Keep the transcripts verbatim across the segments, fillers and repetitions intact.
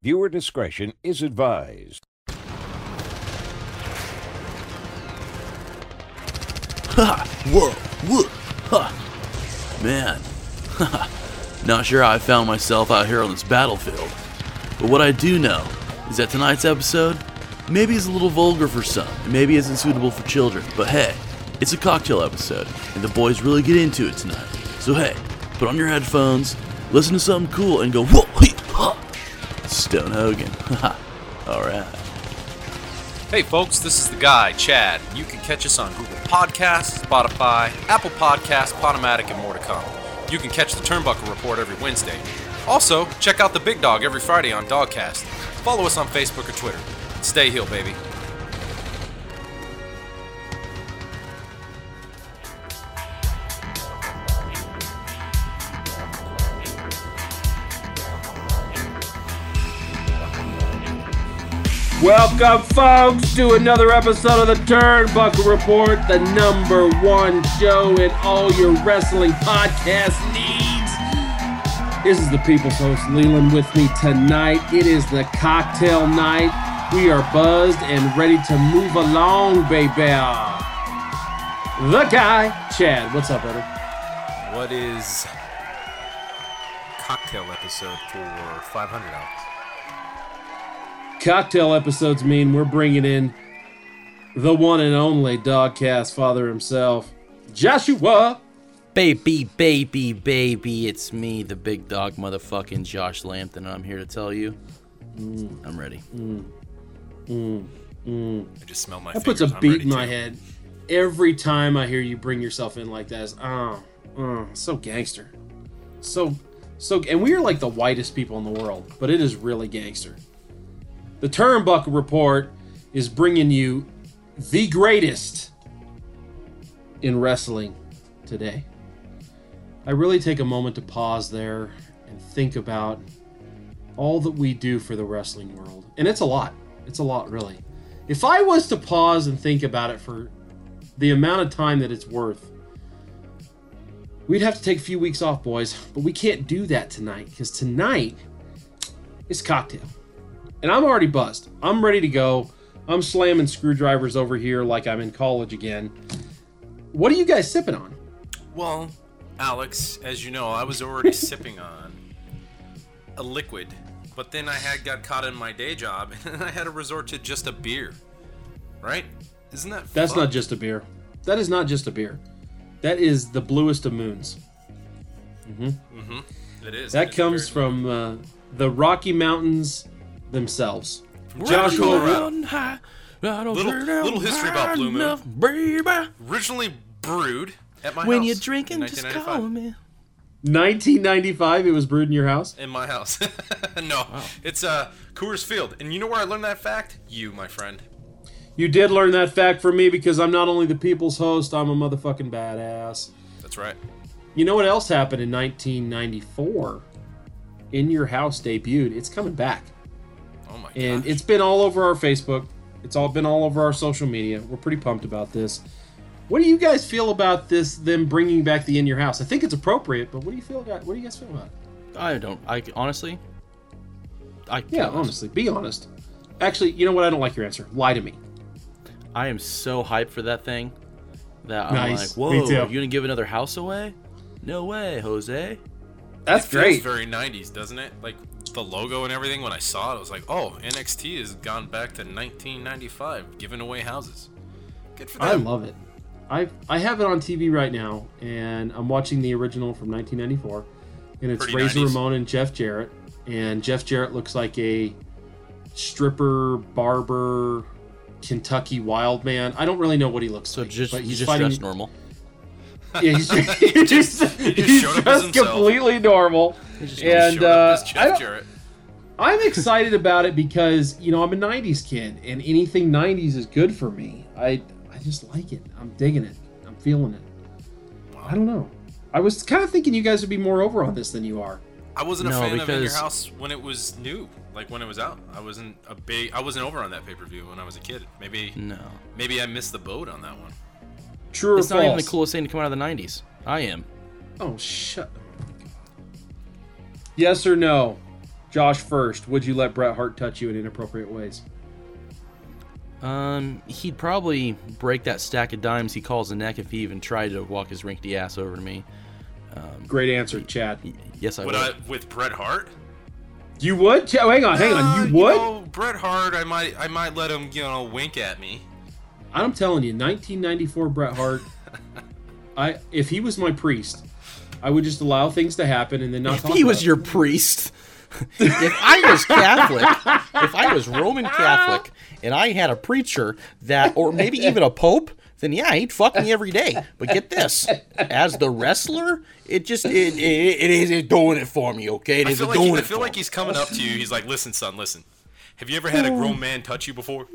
Viewer discretion is advised. Ha! Whoa! Whoa! Ha! Man. Ha! Not sure how I found myself out here on this battlefield. But what I do know is that tonight's episode maybe is a little vulgar for some, and maybe isn't suitable for children, but hey, it's a cocktail episode, and the boys really get into it tonight. So hey, put on your headphones, listen to something cool, and go whoa! Hey, ha! Stone Hogan. Alright. Hey folks, this is the guy, Chad. You can catch us on Google Podcasts, Spotify, Apple Podcasts, Podomatic, and more to come. You can catch the Turnbuckle Report every Wednesday. Also, check out the Big Dog every Friday on Dogcast. Follow us on Facebook or Twitter. Stay heel, baby. Welcome, folks, to another episode of the Turnbuckle Report, the number one show in all your wrestling podcast needs. This is the People's Host, Leland, with me tonight. It is the cocktail night. We are buzzed and ready to move along, baby. The guy, Chad. What's up, brother? What is cocktail episode for five hundred hours? Cocktail episodes mean we're bringing in the one and only Dogcast father himself, Joshua. Baby, baby, baby, it's me, the big dog motherfucking Josh Lampton, and I'm here to tell you, mm. I'm ready. Mm. Mm. Mm. I just smell my That fingers. Puts a I'm beat in my too. Head. Every time I hear you bring yourself in like that, it's, oh, oh, so gangster. So, so, and we are like the whitest people in the world, but it is really gangster. The Turnbuckle Report is bringing you the greatest in wrestling today. I really take a moment to pause there and think about all that we do for the wrestling world. And it's a lot. It's a lot, really. If I was to pause and think about it for the amount of time that it's worth, we'd have to take a few weeks off, boys. But we can't do that tonight, because tonight is cocktail. And I'm already buzzed. I'm ready to go. I'm slamming screwdrivers over here like I'm in college again. What are you guys sipping on? Well, Alex, as you know, I was already sipping on a liquid, but then I had got caught in my day job, and I had to resort to just a beer. Right? Isn't that fun? That's not just a beer. That is not just a beer. That is the bluest of moons. Mm-hmm. Mm-hmm. It is. That it comes is from uh, the Rocky Mountains themselves. From Joshua, right? little, little history about Blue Moon. Enough, originally brewed at my when house. When you're drinking, just call me. nineteen ninety-five, it was brewed in your house? In my house. No, wow. It's uh, Coors Field. And you know where I learned that fact? You, my friend. You did learn that fact from me because I'm not only the People's Host, I'm a motherfucking badass. That's right. You know what else happened in nineteen ninety-four? In Your House debuted. It's coming back. Oh my and gosh. It's been all over our Facebook. It's all been all over our social media. We're pretty pumped about this. What do you guys feel about this? Them bringing back the In Your House. I think it's appropriate, but what do you feel about? What do you guys feel about it? I don't. I honestly. I yeah, honest. honestly, be honest. Actually, you know what? I don't like your answer. Lie to me. I am so hyped for that thing that nice. I'm like, whoa! You're gonna give another house away? No way, Jose. That's it great. Feels very nineties, doesn't it? Like. The logo and everything, when I saw it, I was like, oh, N X T has gone back to nineteen ninety-five, giving away houses. Good for them. I love it. I I have it on T V right now, and I'm watching the original from nineteen ninety-four, and it's Razor Ramon and Jeff Jarrett, and Jeff Jarrett looks like a stripper, barber, Kentucky wild man. I don't really know what he looks so like. So just but he's, he's just dressed normal. Yeah, he's just, he just, he just he's just just completely normal. Just and uh, I I'm excited about it because, you know, I'm a nineties kid, and anything nineties is good for me. I I just like it. I'm digging it. I'm feeling it. Wow. I don't know. I was kind of thinking you guys would be more over on this than you are. I wasn't a no, fan because... of In Your House when it was new, like when it was out. I wasn't a big. I wasn't over on that pay-per-view when I was a kid. Maybe no. Maybe I missed the boat on that one. True or it's false? It's not even the coolest thing to come out of the nineties. I am. Oh, shut up. Yes or no? Josh first. Would you let Bret Hart touch you in inappropriate ways? Um, he'd probably break that stack of dimes he calls a neck if he even tried to walk his rinky ass over to me. Um, Great answer, he, Chad. He, yes, I would. Would I, with Bret Hart? You would? Oh, hang on, hang uh, on. You would? You know, Bret Hart, I might, I might let him, you know, wink at me. I'm telling you, nineteen ninety-four Bret Hart. I, if he was my priest, I would just allow things to happen and then not. If talk he about was it. Your priest. If I was Catholic, if I was Roman Catholic, and I had a preacher that, or maybe even a pope, then yeah, he'd fuck me every day. But get this, as the wrestler, it just it it, it isn't doing it for me. Okay, it isn't like doing he, it. I feel for like me. He's coming up to you. He's like, "Listen, son, listen. Have you ever had a grown man touch you before?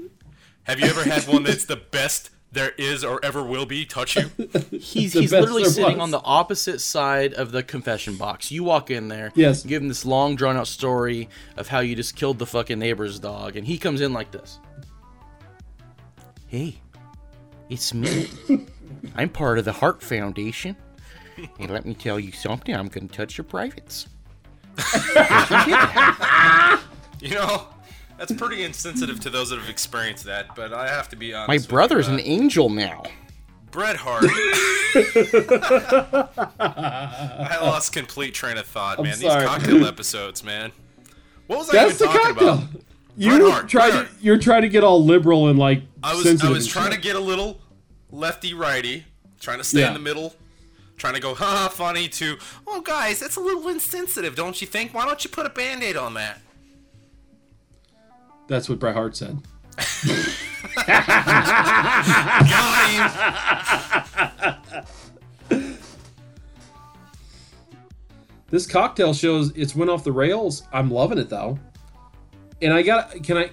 Have you ever had one that's the best there is or ever will be touch you?" He's he's literally sitting on the opposite side of the confession box. You walk in there, yes, give him this long drawn out story of how you just killed the fucking neighbor's dog, and he comes in like this. "Hey, it's me. I'm part of the Hart Foundation, and let me tell you something. I'm going to touch your privates." You know, that's pretty insensitive to those that have experienced that, but I have to be honest. My brother's with you, uh, an angel now. Bret Hart. I lost complete train of thought, I'm man. Sorry. These cocktail episodes, man. What was That's I even talking cocktail. About? You Hart, tried to, you're trying to get all liberal and like I was sensitive I was trying to get a little lefty righty, trying to stay yeah. in the middle. Trying to go, ha, funny to, "Oh guys, that's a little insensitive, don't you think? Why don't you put a Band-Aid on that?" That's what Bret Hart said. This cocktail shows it's went off the rails. I'm loving it though. And I got can I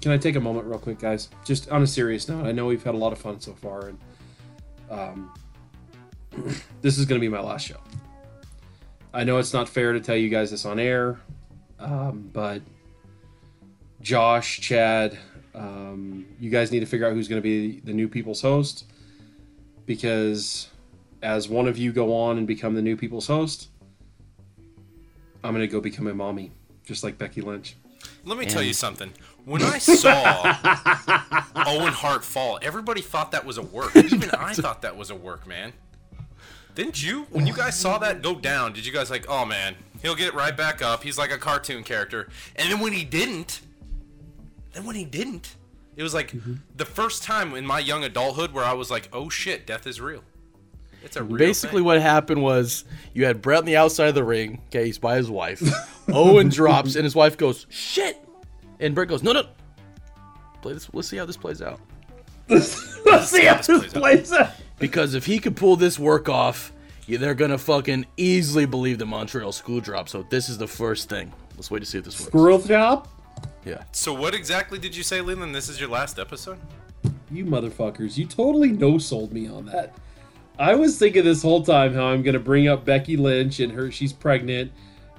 can I take a moment real quick, guys? Just on a serious note. I know we've had a lot of fun so far, and um this is gonna be my last show. I know it's not fair to tell you guys this on air, um, but Josh, Chad, um, you guys need to figure out who's going to be the new people's host, because as one of you go on and become the new people's host, I'm going to go become a mommy, just like Becky Lynch. Let me and... tell you something. When I saw Owen Hart fall, everybody thought that was a work. Even I thought that was a work, man. Didn't you? When you guys saw that go down, did you guys like, "Oh, man, he'll get right back up. He's like a cartoon character." And then when he didn't, Then when he didn't, it was like mm-hmm. the first time in my young adulthood where I was like, "Oh shit, death is real." It's a real Basically thing. What happened was you had Bret on the outside of the ring. Okay, he's by his wife. Owen drops and his wife goes, "Shit." And Bret goes, no, no. Play this. Let's see how this plays out. Let's, Let's see how this plays, plays out. out. Because if he could pull this work off, yeah, they're going to fucking easily believe the Montreal Screw Job. So this is the first thing. Let's wait to see if this works. Screw job? Yeah. So what exactly did you say, Leland? This is your last episode? You motherfuckers. You totally no-sold me on that. I was thinking this whole time how I'm going to bring up Becky Lynch and her, she's pregnant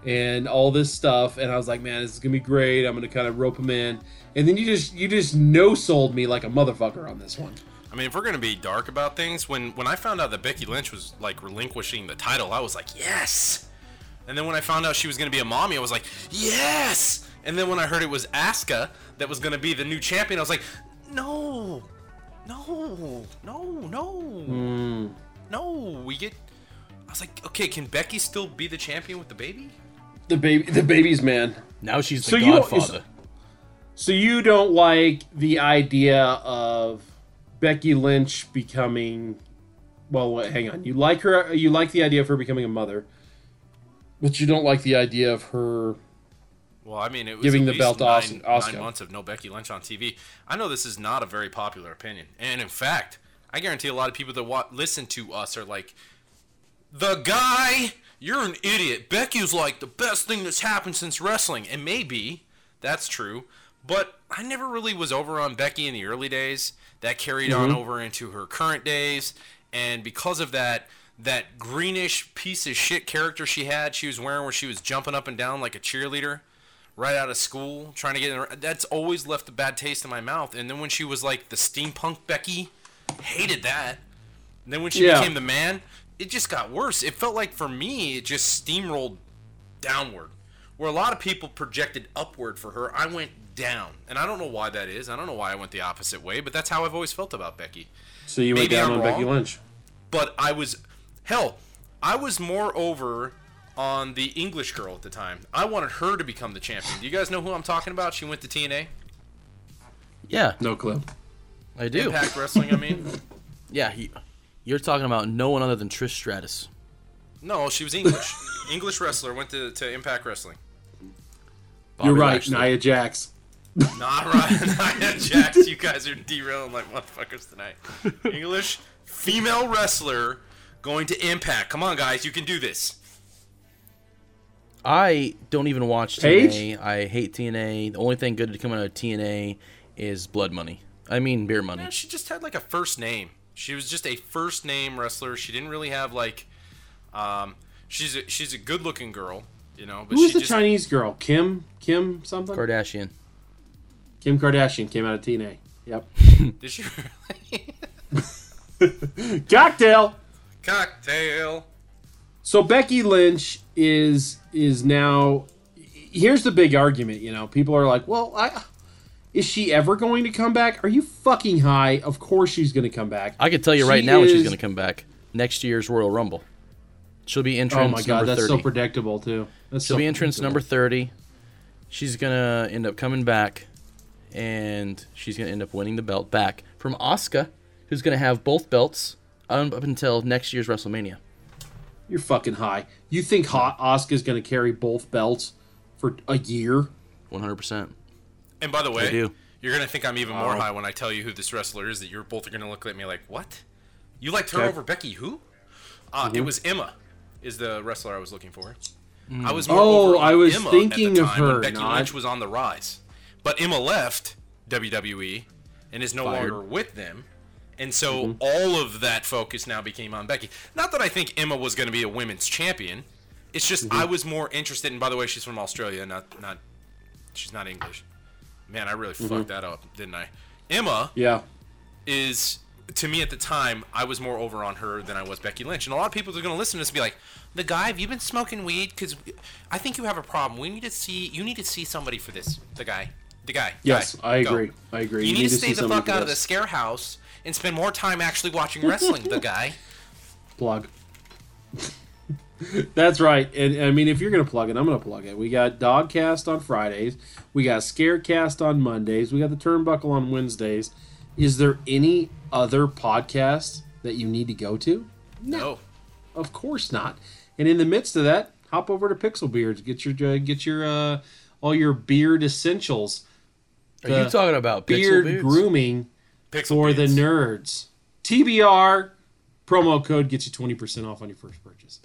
and all this stuff. And I was like, man, this is going to be great. I'm going to kind of rope him in. And then you just you just no-sold me like a motherfucker on this one. I mean, if we're going to be dark about things, when, when I found out that Becky Lynch was like relinquishing the title, I was like, yes. And then when I found out she was going to be a mommy, I was like, yes. And then when I heard it was Asuka that was going to be the new champion, I was like, no, no, no, no, mm. no. We get. I was like, okay, can Becky still be the champion with the baby? The baby, the baby's man. Now she's the so godfather. You so you don't like the idea of Becky Lynch becoming? Well, wait, hang on. You like her? You like the idea of her becoming a mother, but you don't like the idea of her. Well, I mean, it was giving the belt off nine, nine months of no Becky Lynch on T V. I know this is not a very popular opinion. And in fact, I guarantee a lot of people that wa- listen to us are like, "The guy, you're an idiot. Becky's like the best thing that's happened since wrestling." And maybe that's true. But I never really was over on Becky in the early days. That carried mm-hmm. on over into her current days. And because of that, that greenish piece of shit character she had, she was wearing where she was jumping up and down like a cheerleader. Right out of school, trying to get in. That's always left a bad taste in my mouth. And then when she was like the steampunk Becky, hated that. And then when she yeah. became the man, it just got worse. It felt like for me, it just steamrolled downward. Where a lot of people projected upward for her, I went down. And I don't know why that is. I don't know why I went the opposite way, but that's how I've always felt about Becky. So you went down on Becky Lynch. But I was... Hell, I was more over on the English girl at the time. I wanted her to become the champion. Do you guys know who I'm talking about? She went to T N A? Yeah. No clue. I do. Impact Wrestling, I mean. Yeah, he, you're talking about no one other than Trish Stratus. No, she was English. English wrestler, went to, to Impact Wrestling. Bobby You're right, Lashley. Nia Jax. Not right, Nia Jax. You guys are derailing like motherfuckers tonight. English female wrestler going to Impact. Come on, guys, you can do this. I don't even watch Paige? T N A. I hate T N A. The only thing good to come out of T N A is blood money. I mean, beer money. Yeah, she just had like a first name. She was just a first name wrestler. She didn't really have like... Um, she's a, she's a good-looking girl, you know. But Who's she the just... Chinese girl? Kim? Kim something? Kardashian. Kim Kardashian came out of T N A. Yep. Did she really? Cocktail! Cocktail! So Becky Lynch is is now... Here's the big argument, you know. People are like, well, I... Is she ever going to come back? Are you fucking high? Of course she's going to come back. I can tell you right she now is... when she's going to come back. Next year's Royal Rumble. She'll be entrance number thirty. Oh, my God, that's so predictable, too. That's She'll so be entrance number thirty. She's going to end up coming back, and she's going to end up winning the belt back from Asuka, who's going to have both belts up until next year's WrestleMania. You're fucking high. You think hot Asuka's going to carry both belts for a year? one hundred percent. And by the way, you're going to think I'm even more oh. high when I tell you who this wrestler is, that you're both going to look at me like, what? You liked her okay. over Becky, who? Uh, mm-hmm. It was Emma. Is the wrestler I was looking for? Mm. I was more oh, over I was Emma thinking at the time of her. When Becky not... Lynch was on the rise, but Emma left W W E and is no Fired. longer with them, and so mm-hmm. all of that focus now became on Becky. Not that I think Emma was going to be a women's champion. It's just mm-hmm. I was more interested. And by the way, she's from Australia, not not she's not English. Man, I really mm-hmm. fucked that up, didn't I? Emma, yeah, is. To me at the time, I was more over on her than I was Becky Lynch. And a lot of people are going to listen to this and be like, the guy, have you been smoking weed? Because I think you have a problem. We need to see, you need to see somebody for this. The guy. The guy. Yes, guy, I go. agree. I agree. You, you need, need to, to stay the fuck out of the scare house and spend more time actually watching wrestling, the guy. Plug. That's right. And I mean, if you're going to plug it, I'm going to plug it. We got Dogcast on Fridays. We got Scarecast on Mondays. We got the Turnbuckle on Wednesdays. Is there any other podcast that you need to go to? No. no. Of course not. And in the midst of that, hop over to Pixel Beards. Get your uh, get your uh, all your beard essentials. Are the you talking about beard Pixel grooming Pixel for beards. The nerds? T B R promo code gets you twenty percent off on your first purchase.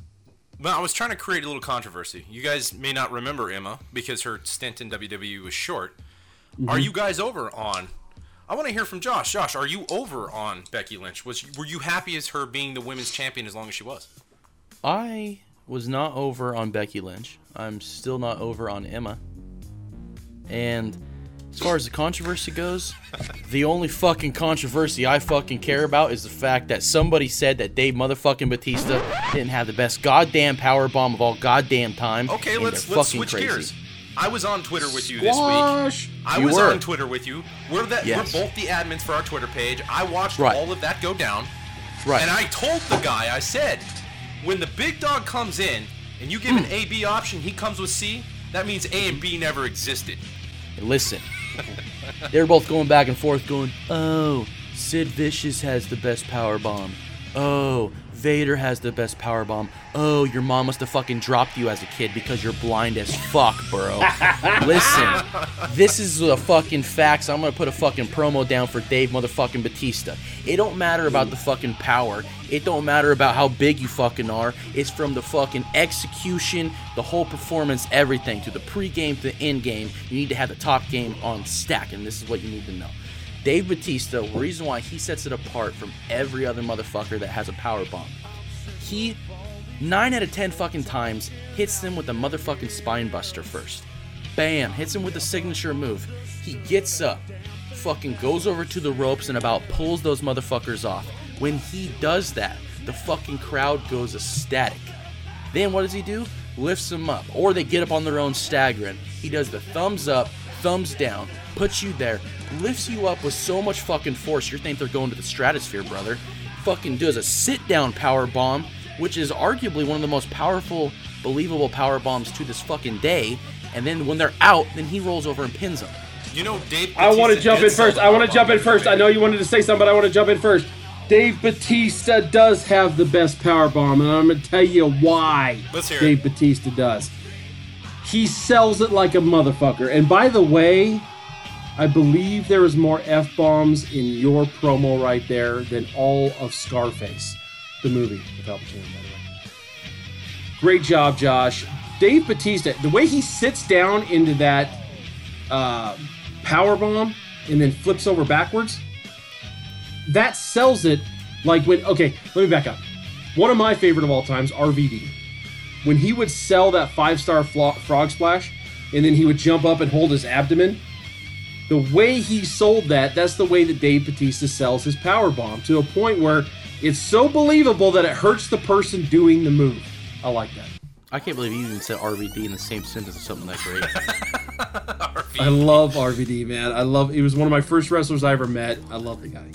Well, I was trying to create a little controversy. You guys may not remember Emma because her stint in W W E was short. Mm-hmm. Are you guys over on... I want to hear from Josh. Josh, are you over on Becky Lynch? Was Were you happy as her being the women's champion as long as she was? I was not over on Becky Lynch. I'm still not over on Emma. And as far as the controversy goes, the only fucking controversy I fucking care about is the fact that somebody said that Dave motherfucking Bautista didn't have the best goddamn powerbomb of all goddamn time. Okay, let's, let's switch crazy. gears. I was on Twitter with you this Squash. week. I you was were. on Twitter with you. We're that yes. we're both the admins for our Twitter page. I watched right. all of that go down. Right. And I told the guy, I said, when the big dog comes in and you give mm. an A B option, he comes with C, that means A and B never existed. Listen. They were both going back and forth going, "Oh, Sid Vicious has the best power bomb. Oh, Vader has the best power bomb. Oh, your mom must have fucking dropped you as a kid because you're blind as fuck, bro." Listen, this is the fucking facts. I'm gonna put a fucking promo down for Dave motherfucking Bautista. It don't matter about the fucking power. It don't matter about how big you fucking are. It's from the fucking execution, the whole performance, everything, to the pregame to the end game. You need to have the top game on stack, and this is what you need to know. Dave Bautista, the reason why he sets it apart from every other motherfucker that has a power bomb, he nine out of ten fucking times hits them with a motherfucking spine buster first. Bam, hits him with a signature move. He gets up, fucking goes over to the ropes and about pulls those motherfuckers off. When he does that, the fucking crowd goes ecstatic. Then what does he do? lifts them up, or they get up on their own staggering. He does the thumbs up, thumbs down, puts you there, lifts you up with so much fucking force, you think they're going to the stratosphere, brother. Fucking does a sit-down power bomb, which is arguably one of the most powerful, believable power bombs to this fucking day. And then when they're out, then he rolls over and pins them. You know, Dave. Bautista I want to jump in first. I want to jump in first. I know you wanted to say something, but I want to jump in first. Dave Bautista does have the best power bomb, and I'm going to tell you why. Let's hear Dave it. Bautista does. He sells it like a motherfucker. And by the way, I believe there is more F-bombs in your promo right there than all of Scarface, the movie with Al Pacino, by the way. Great job, Josh. Dave Bautista, the way he sits down into that uh, power bomb and then flips over backwards, that sells it like when, okay, let me back up. One of my favorite of all times, R V D. When he would sell that five-star flo- frog splash, and then he would jump up and hold his abdomen, the way he sold that, that's the way that Dave Bautista sells his power bomb, to a point where it's so believable that it hurts the person doing the move. I like that. I can't believe you even said R V D in the same sentence or something that great. I love R V D, man. I love. He was one of my first wrestlers I ever met. I love the guy.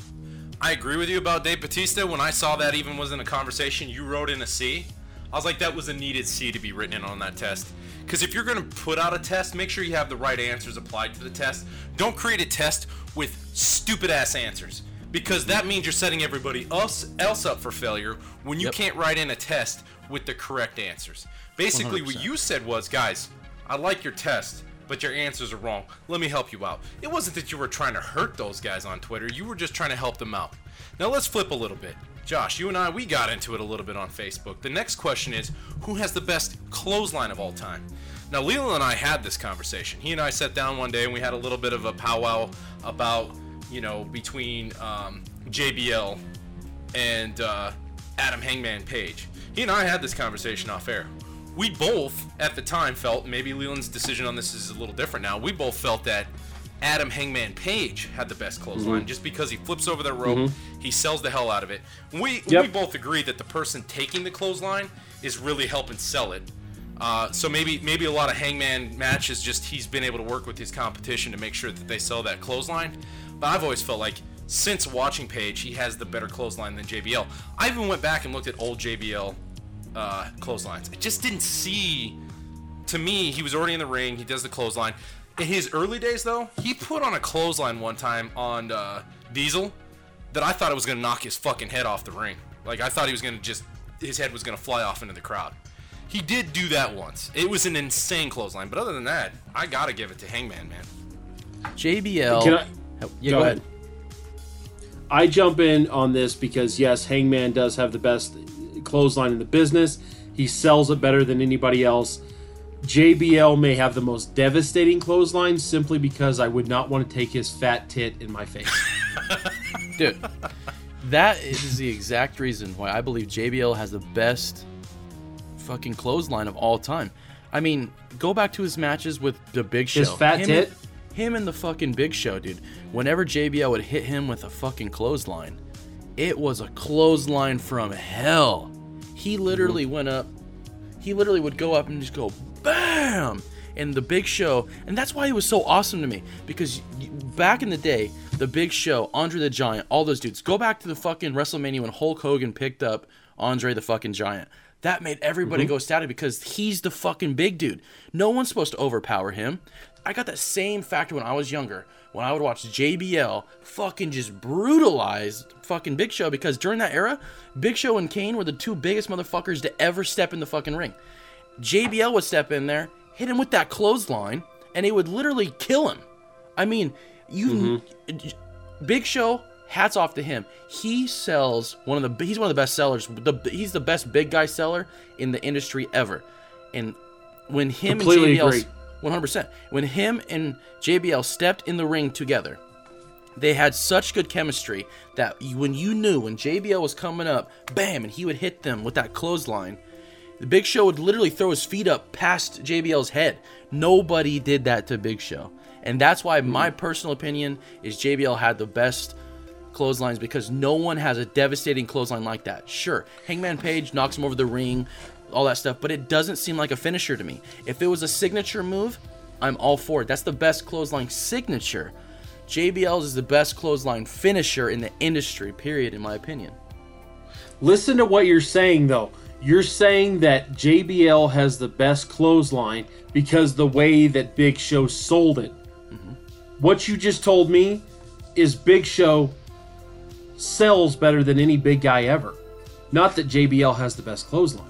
I agree with you about Dave Bautista. When I saw that even was in a conversation, you wrote in a C. I was like, that was a needed C to be written in on that test. Because if you're going to put out a test, make sure you have the right answers applied to the test. Don't create a test with stupid-ass answers. Because that means you're setting everybody else, else up for failure when you yep. can't write in a test with the correct answers. Basically, one hundred percent. What you said was, guys, I like your test, but your answers are wrong. Let me help you out. It wasn't that you were trying to hurt those guys on Twitter. You were just trying to help them out. Now let's flip a little bit. Josh, you and I, we got into it a little bit on Facebook. The next question is, who has the best clothesline of all time? Now, Leland and I had this conversation. He and I sat down one day and we had a little bit of a powwow about, you know, between um, J B L and uh, Adam Hangman Page. He and I had this conversation off air. We both, at the time, felt, maybe Leland's decision on this is a little different now, we both felt that Adam Hangman Page had the best clothesline mm-hmm. just because he flips over the rope, mm-hmm. he sells the hell out of it. We yep. we both agree that the person taking the clothesline is really helping sell it. Uh, so maybe maybe a lot of Hangman matches, just he's been able to work with his competition to make sure that they sell that clothesline. But I've always felt like, since watching Page, he has the better clothesline than J B L. I even went back and looked at old J B L Uh, clotheslines. I just didn't see. To me, he was already in the ring. He does the clothesline. In his early days, though, he put on a clothesline one time on uh, Diesel that I thought it was going to knock his fucking head off the ring. Like, I thought he was going to just, his head was going to fly off into the crowd. He did do that once. It was an insane clothesline. But other than that, I got to give it to Hangman, man. J B L. Can I, yeah, go, go ahead. ahead. I jump in on this because, yes, Hangman does have the best clothesline in the business. He sells it better than anybody else. J B L may have the most devastating clothesline simply because I would not want to take his fat tit in my face. Dude, that is the exact reason why I believe J B L has the best fucking clothesline of all time. I mean, go back to his matches with the Big Show. His fat him tit? And, him and the fucking Big Show, dude. Whenever J B L would hit him with a fucking clothesline, it was a clothesline from hell. He literally went up. He literally would go up and just go, bam! And the Big Show, and that's why he was so awesome to me. Because back in the day, the Big Show, Andre the Giant, all those dudes. Go back to the fucking WrestleMania when Hulk Hogan picked up Andre the fucking Giant. That made everybody mm-hmm. go static because he's the fucking big dude. No one's supposed to overpower him. I got that same factor when I was younger, when I would watch J B L fucking just brutalize fucking Big Show, because during that era, Big Show and Kane were the two biggest motherfuckers to ever step in the fucking ring. J B L would step in there, hit him with that clothesline, and it would literally kill him. I mean, you, mm-hmm. Big Show, hats off to him. He sells one of the, he's one of the best sellers. The, he's the best big guy seller in the industry ever. And when him Completely and J B L... Agree. one hundred percent. When him and J B L stepped in the ring together, they had such good chemistry that when you knew when J B L was coming up, bam, and he would hit them with that clothesline, the Big Show would literally throw his feet up past J B L's head. Nobody did that to Big Show. And that's why my personal opinion is J B L had the best clotheslines, because no one has a devastating clothesline like that. Sure, Hangman Page knocks him over the ring, all that stuff, but it doesn't seem like a finisher to me. If it was a signature move, I'm all for it. That's the best clothesline signature. J B L's is the best clothesline finisher in the industry, period, in my opinion. Listen to what you're saying, though. You're saying that J B L has the best clothesline because the way that Big Show sold it. Mm-hmm. What you just told me is Big Show sells better than any big guy ever. Not that J B L has the best clothesline.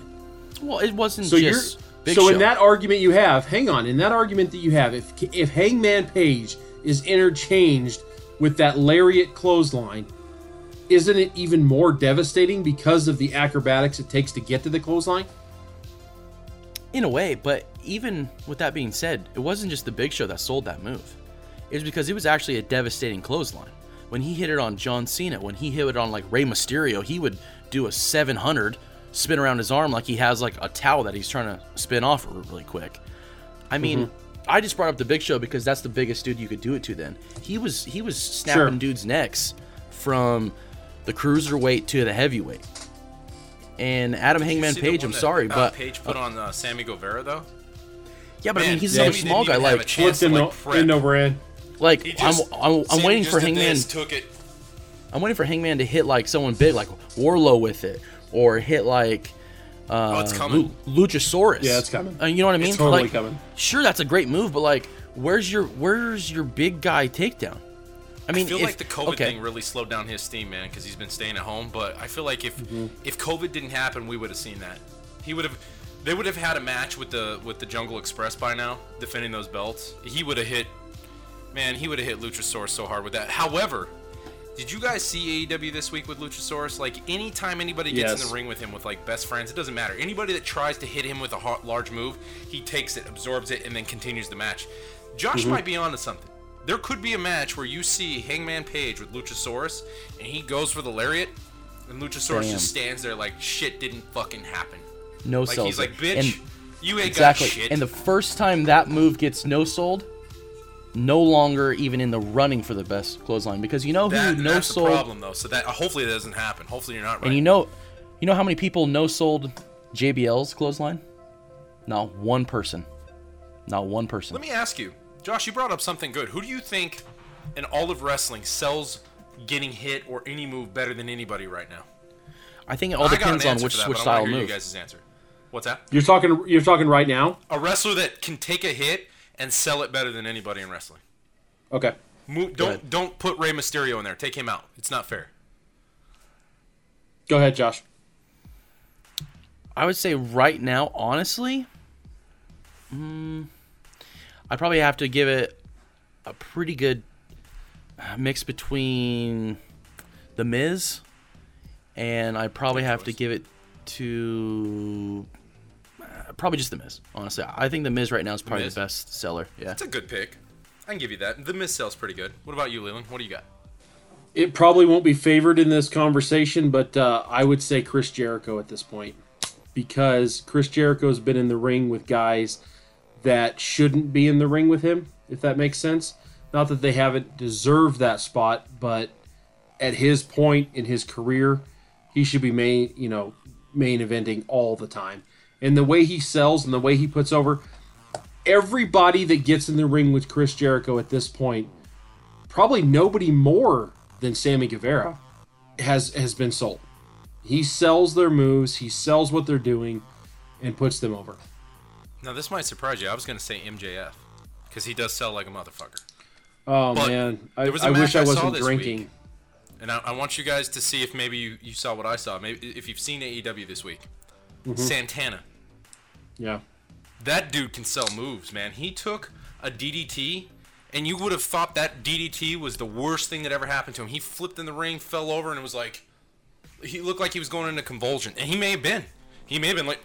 Well, it wasn't so just you're, Big so Show. So in that argument you have, hang on, in that argument that you have, if if Hangman Page is interchanged with that lariat clothesline, isn't it even more devastating because of the acrobatics it takes to get to the clothesline? In a way, but even with that being said, it wasn't just the Big Show that sold that move. It was because it was actually a devastating clothesline. When he hit it on John Cena, when he hit it on like Rey Mysterio, he would do a seven hundred, spin around his arm like he has like a towel that he's trying to spin off really quick. I mean, mm-hmm. I just brought up the Big Show because that's the biggest dude you could do it to then. He was he was snapping sure. dudes' necks from the cruiserweight to the heavyweight. And Adam Did Hangman Page, I'm that, sorry, uh, but... Page put uh, on uh, Sammy Guevara, though? Yeah, but Man, I mean, he's yeah, another he small guy. Like, flipped him over in. Like, just, I'm, I'm, I'm waiting for Hangman... This, took it. I'm waiting for Hangman to hit, like, someone big, like Warlow with it, or hit, like... Uh, oh, it's coming. Lu- Luchasaurus. Yeah, it's coming. Uh, you know what I mean? It's totally like, coming. Sure, that's a great move, but, like, where's your where's your big guy takedown? I mean, I feel if, like the COVID okay. thing really slowed down his steam, man, because he's been staying at home. But I feel like if mm-hmm. if COVID didn't happen, we would have seen that. He would have, they would have had a match with the with the Jungle Express by now, defending those belts. He would have hit, man, he would have hit Luchasaurus so hard with that. However, did you guys see A E W this week with Luchasaurus? Like, anytime anybody gets yes. in the ring with him with like best friends, it doesn't matter. Anybody that tries to hit him with a hard, large move, he takes it, absorbs it, and then continues the match. Josh mm-hmm. might be onto something. There could be a match where you see Hangman Page with Luchasaurus, and he goes for the lariat, and Luchasaurus Damn. just stands there like shit didn't fucking happen. No like, sold. He's like, bitch, and you ain't exactly. got shit. And the first time that move gets no sold, no longer even in the running for the best clothesline, because you know who that, no sold. That's the problem though. So that hopefully that doesn't happen. Hopefully you're not right. And you know, you know how many people no sold J B L's clothesline? Not one person. Not one person. Let me ask you. Josh, you brought up something good. Who do you think in all of wrestling sells getting hit or any move better than anybody right now? I think it all depends on which which style of move. You guys' answer. What's that? You're talking you're talking right now? A wrestler that can take a hit and sell it better than anybody in wrestling. Okay. Move, don't don't put Rey Mysterio in there. Take him out. It's not fair. Go ahead, Josh. I would say right now, honestly, mm, I'd probably have to give it a pretty good mix between The Miz, and I'd probably have to give it to uh, probably just The Miz, honestly. I think The Miz right now is probably the, the best seller. Yeah, that's a good pick. I can give you that. The Miz sells pretty good. What about you, Leland? What do you got? It probably won't be favored in this conversation, but uh, I would say Chris Jericho at this point, because Chris Jericho's been in the ring with guys that shouldn't be in the ring with him, if that makes sense. Not that they haven't deserved that spot, but at his point in his career, he should be main, you know, main eventing all the time. And the way he sells and the way he puts over, everybody that gets in the ring with Chris Jericho at this point, probably nobody more than Sammy Guevara has has been sold. He sells their moves, he sells what they're doing, and puts them over. Now, this might surprise you. I was going to say M J F, because he does sell like a motherfucker. Oh, but man. I, I wish I, I wasn't drinking. Week, and I, I want you guys to see if maybe you, you saw what I saw. Maybe if you've seen A E W this week. Mm-hmm. Santana. Yeah. That dude can sell moves, man. He took a D D T, and you would have thought that D D T was the worst thing that ever happened to him. He flipped in the ring, fell over, and it was like... He looked like he was going into convulsion. And he may have been. He may have been like...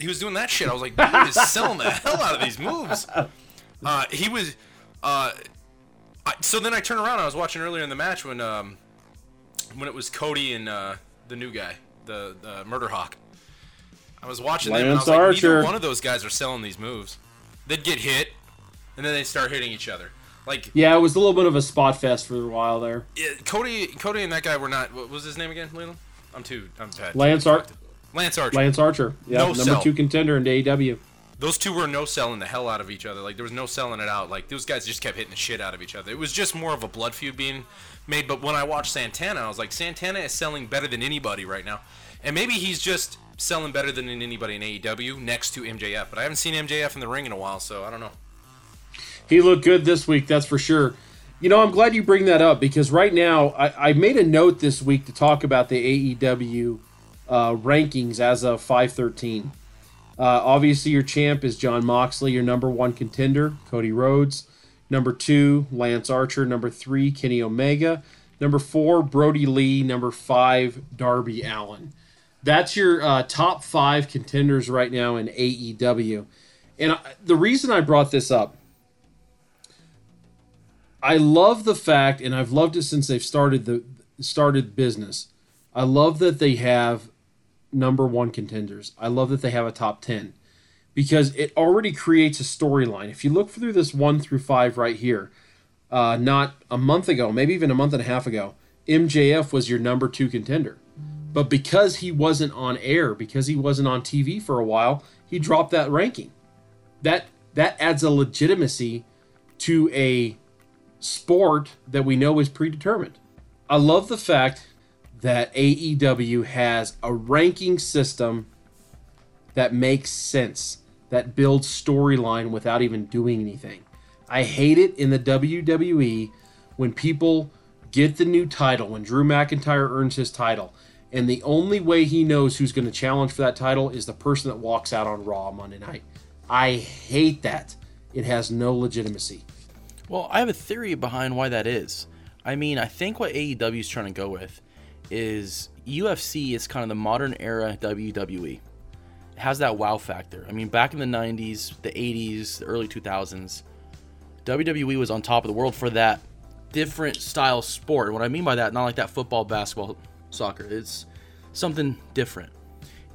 He was doing that shit. I was like, dude is selling the hell out of these moves. Uh, he was... Uh, I, so then I turned around. I was watching earlier in the match when um, when it was Cody and uh, the new guy, the, the Murder Hawk. I was watching Lance them, and I was like, Archer. Neither one of those guys are selling these moves. They'd get hit, and then they'd start hitting each other. Like, yeah, it was a little bit of a spot fest for a while there. Yeah, Cody Cody and that guy were not... What was his name again, Leland? I'm too... I'm bad. Lance Archer. Lance Archer. Lance Archer. Yeah, no number sell. two contender in A E W. Those two were no selling the hell out of each other. Like, there was no selling it out. Like, those guys just kept hitting the shit out of each other. It was just more of a blood feud being made. But when I watched Santana, I was like, Santana is selling better than anybody right now. And maybe he's just selling better than anybody in A E W next to M J F. But I haven't seen M J F in the ring in a while, so I don't know. He looked good this week, that's for sure. You know, I'm glad you bring that up because right now I, I made a note this week to talk about the A E W uh, rankings as of five thirteen. Uh, obviously, your champ is Jon Moxley, your number one contender, Cody Rhodes. Number two, Lance Archer. Number three, Kenny Omega. Number four, Brody Lee. Number five, Darby Allin. That's your uh, top five contenders right now in A E W. And I, the reason I brought this up, I love the fact, and I've loved it since they've started the started business. I love that they have number one contenders. I love that they have a top ten because it already creates a storyline. If you look through this one through five right here, uh, not a month ago, maybe even a month and a half ago, M J F was your number two contender. But because he wasn't on air, because he wasn't on T V for a while, he dropped that ranking. That that adds a legitimacy to a sport that we know is predetermined. I love the fact that A E W has a ranking system that makes sense, that builds storyline without even doing anything. I hate it in the W W E when people get the new title, when Drew McIntyre earns his title, and the only way he knows who's going to challenge for that title is the person that walks out on Raw Monday night. I hate that. It has no legitimacy. Well, I have a theory behind why that is. I mean, I think what A E W is trying to go with is U F C is kind of the modern era W W E. It has that wow factor. I mean, back in the nineties, the eighties, the early two thousands, W W E was on top of the world for that different style sport. And what I mean by that, not like that football, basketball, soccer. It's something different.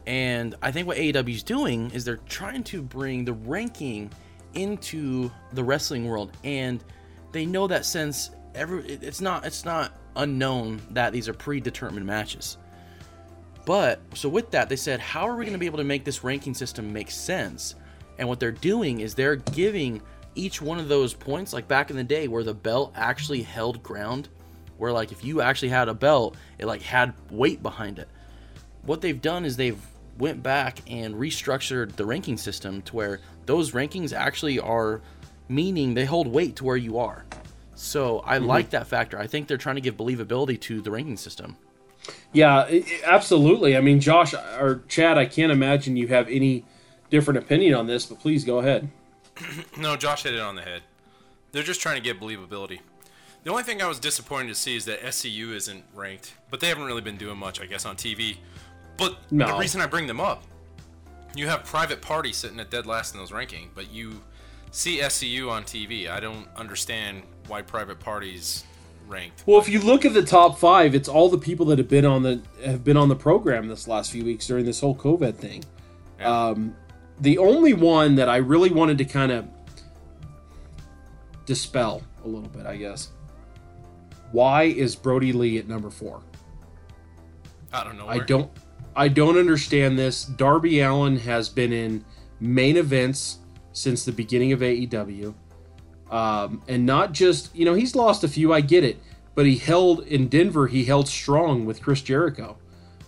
And I think what A E W is doing is they're trying to bring the ranking into the wrestling world, and they know that since every it's not it's not unknown that these are predetermined matches. But so with that, they said, how are we going to be able to make this ranking system make sense? And what they're doing is they're giving each one of those points, like back in the day where the belt actually held ground, where like if you actually had a belt, it like had weight behind it. What they've done is they've went back and restructured the ranking system to where those rankings actually are meaning they hold weight to where you are. So I mm-hmm. like that factor. I think they're trying to give believability to the ranking system. Yeah, it, absolutely. I mean, Josh or Chad, I can't imagine you have any different opinion on this, but please go ahead. No, Josh hit it on the head. They're just trying to get believability. The only thing I was disappointed to see is that S C U isn't ranked, but they haven't really been doing much, I guess, on T V. But no. The reason I bring them up, you have Private Party sitting at dead last in those rankings, but you see S C U on T V. I don't understand why Private Party's ranked. Well, if you look at the top five, it's all the people that have been on the have been on the program this last few weeks during this whole COVID thing. Yeah. Um, the only one that I really wanted to kind of dispel a little bit, I guess. Why is Brody Lee at number four? I don't know. Where. I don't. I don't understand this. Darby Allin has been in main events since the beginning of A E W. Um, and not just, you know, he's lost a few, I get it. But he held, in Denver, he held strong with Chris Jericho,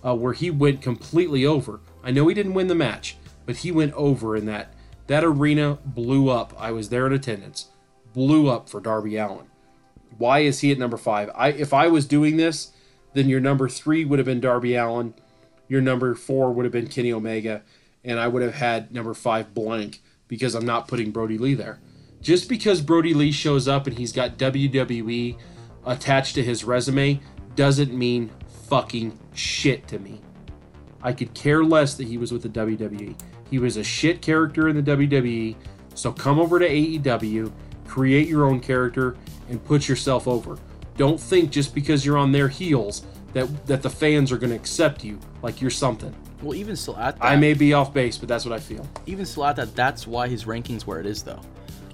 uh, where he went completely over. I know he didn't win the match, but he went over in that. That arena blew up. I was there in attendance. Blew up for Darby Allin. Why is he at number five? I, if I was doing this, then your number three would have been Darby Allin. Your number four would have been Kenny Omega, and I would have had number five blank because I'm not putting Brody Lee there. Just because Brody Lee shows up and he's got W W E attached to his resume doesn't mean fucking shit to me. I could care less that he was with the W W E. He was a shit character in the W W E, so come over to A E W, create your own character, and put yourself over. Don't think just because you're on their heels that that the fans are going to accept you like you're something. Well, even still at that... I may be off base, but that's what I feel. Even still at that, that's why his ranking's where it is, though.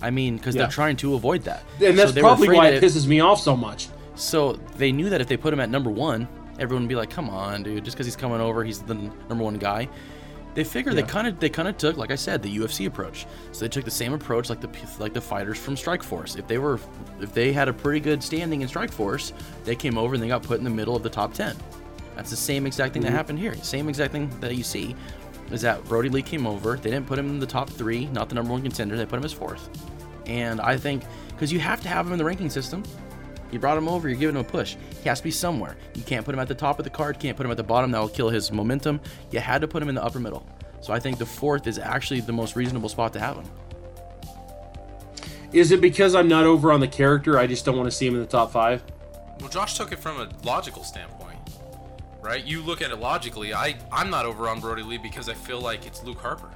I mean, because yeah. they're trying to avoid that. And that's so probably why that it pisses me off so much. So they knew that if they put him at number one, everyone would be like, come on, dude, just because he's coming over, he's the number one guy. They figure yeah. they kind of they kind of took, like I said, the U F C approach. So they took the same approach like the like the fighters from Strikeforce. If they were if they had a pretty good standing in Strikeforce, they came over and they got put in the middle of the top ten. That's the same exact thing mm-hmm. that happened here. Same exact thing that you see is that Brody Lee came over. They didn't put him in the top three, not the number one contender. They put him as fourth. And I think because you have to have him in the ranking system. You brought him over, you're giving him a push. He has to be somewhere. You can't put him at the top of the card, can't put him at the bottom. That will kill his momentum. You had to put him in the upper middle. So I think the fourth is actually the most reasonable spot to have him. Is it because I'm not over on the character? I just don't want to see him in the top five? Well, Josh took it from a logical standpoint, right? You look at it logically. I, I'm not over on Brody Lee because I feel like it's Luke Harper.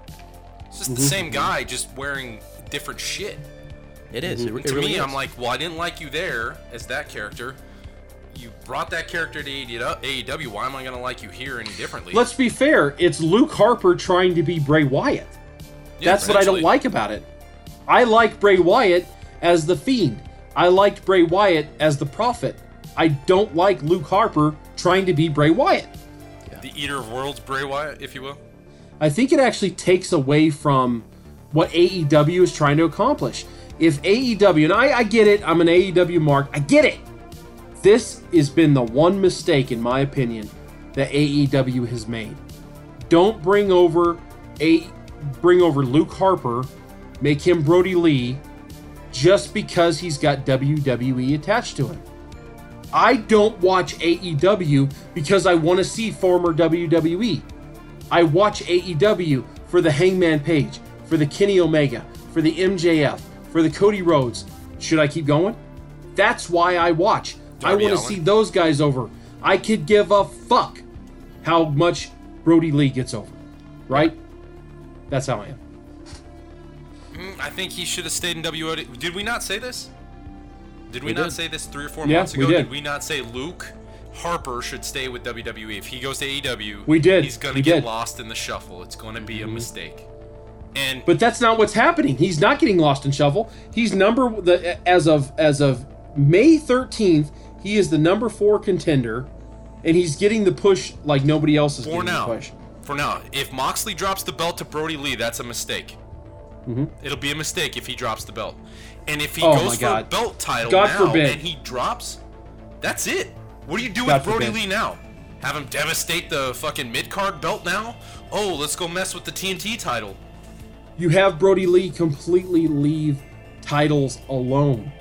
It's just mm-hmm. the same guy, just wearing different shit. It is. Mm-hmm. It, it to really me, is. I'm like, well, I didn't like you there as that character. You brought that character to A E W. Why am I going to like you here any differently? Let's be fair. It's Luke Harper trying to be Bray Wyatt. Yeah, that's what I don't like about it. I like Bray Wyatt as the Fiend. I liked Bray Wyatt as the Prophet. I don't like Luke Harper trying to be Bray Wyatt. Yeah. The Eater of Worlds Bray Wyatt, if you will. I think it actually takes away from what A E W is trying to accomplish. If A E W, and I, I get it, I'm an A E W mark, I get it. This has been the one mistake, in my opinion, that A E W has made. Don't bring over a bring over Luke Harper, make him Brody Lee, just because he's got W W E attached to him. I don't watch A E W because I want to see former W W E. I watch A E W for the Hangman Page, for the Kenny Omega, for the M J F, for the Cody Rhodes. Should I keep going? That's why I watch. Darby I want to see those guys over. I could give a fuck how much Brody Lee gets over. Right? That's how I am. Mm, I think he should have stayed in W O D. Did we not say this? Did we, we not did. say this three or four yeah, months ago? We did. did we not say Luke Harper should stay with W W E? If he goes to A E W, we did. he's going to get did. lost in the shuffle. It's going to be mm-hmm. a mistake. And but that's not what's happening. He's not getting lost in shuffle. He's number the as of as of May thirteenth, he is the number four contender, and he's getting the push like nobody else is getting the push. For now, if Moxley drops the belt to Brody Lee, that's a mistake. Mm-hmm. It'll be a mistake if he drops the belt, and if he oh goes for a belt title God now forbid. and he drops, that's it. What do you do God with Brody forbid. Lee now? Have him devastate the fucking mid-card belt now? Oh, let's go mess with the T N T title. You have Brody Lee completely leave titles alone.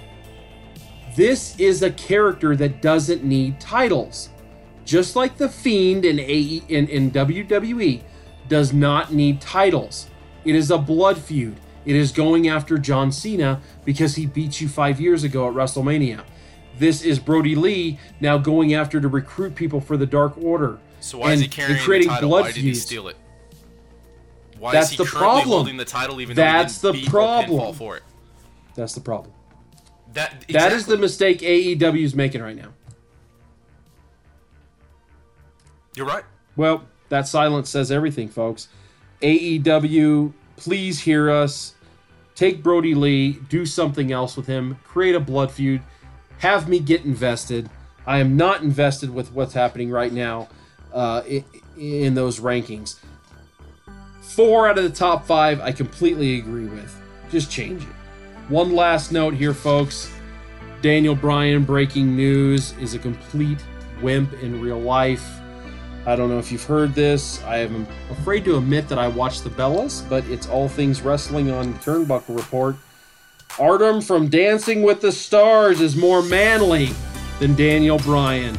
This is a character that doesn't need titles. Just like The Fiend in, A E, in, in W W E does not need titles. It is a blood feud. It is going after John Cena because he beat you five years ago at WrestleMania. This is Brody Lee now going after to recruit people for the Dark Order. So why and is he carrying the title? Why did he steal it? Why That's is he the problem. Holding the title even That's though he the problem. For it? That's the problem. That exactly. that is the mistake A E W is making right now. You're right. Well, that silence says everything, folks. A E W, please hear us. Take Brody Lee, do something else with him, create a blood feud, have me get invested. I am not invested with what's happening right now uh, in those rankings. Four out of the top five, I completely agree with. Just change it. One last note here, folks. Daniel Bryan, breaking news, is a complete wimp in real life. I don't know if you've heard this. I am afraid to admit that I watch the Bellas, but it's all things wrestling on Turnbuckle Report. Artem from Dancing with the Stars is more manly than Daniel Bryan.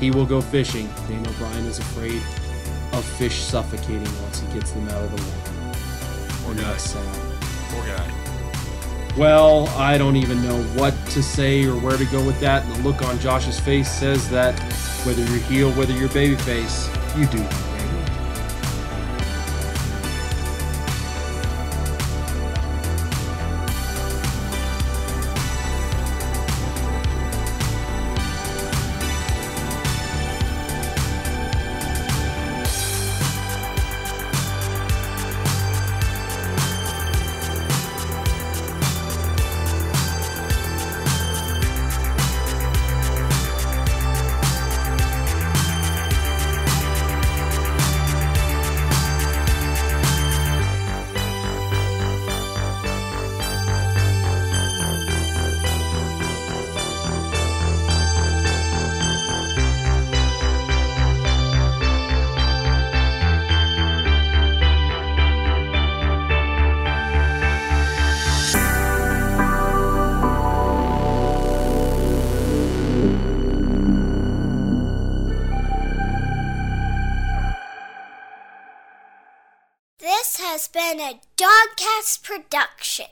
He will go fishing. Daniel Bryan is afraid of fish suffocating once he gets them out of the water. Poor guy. Poor guy. Well, I don't even know what to say or where to go with that. And the look on Josh's face says that whether you're heel, whether you're babyface, you do. has been a Dogcast production.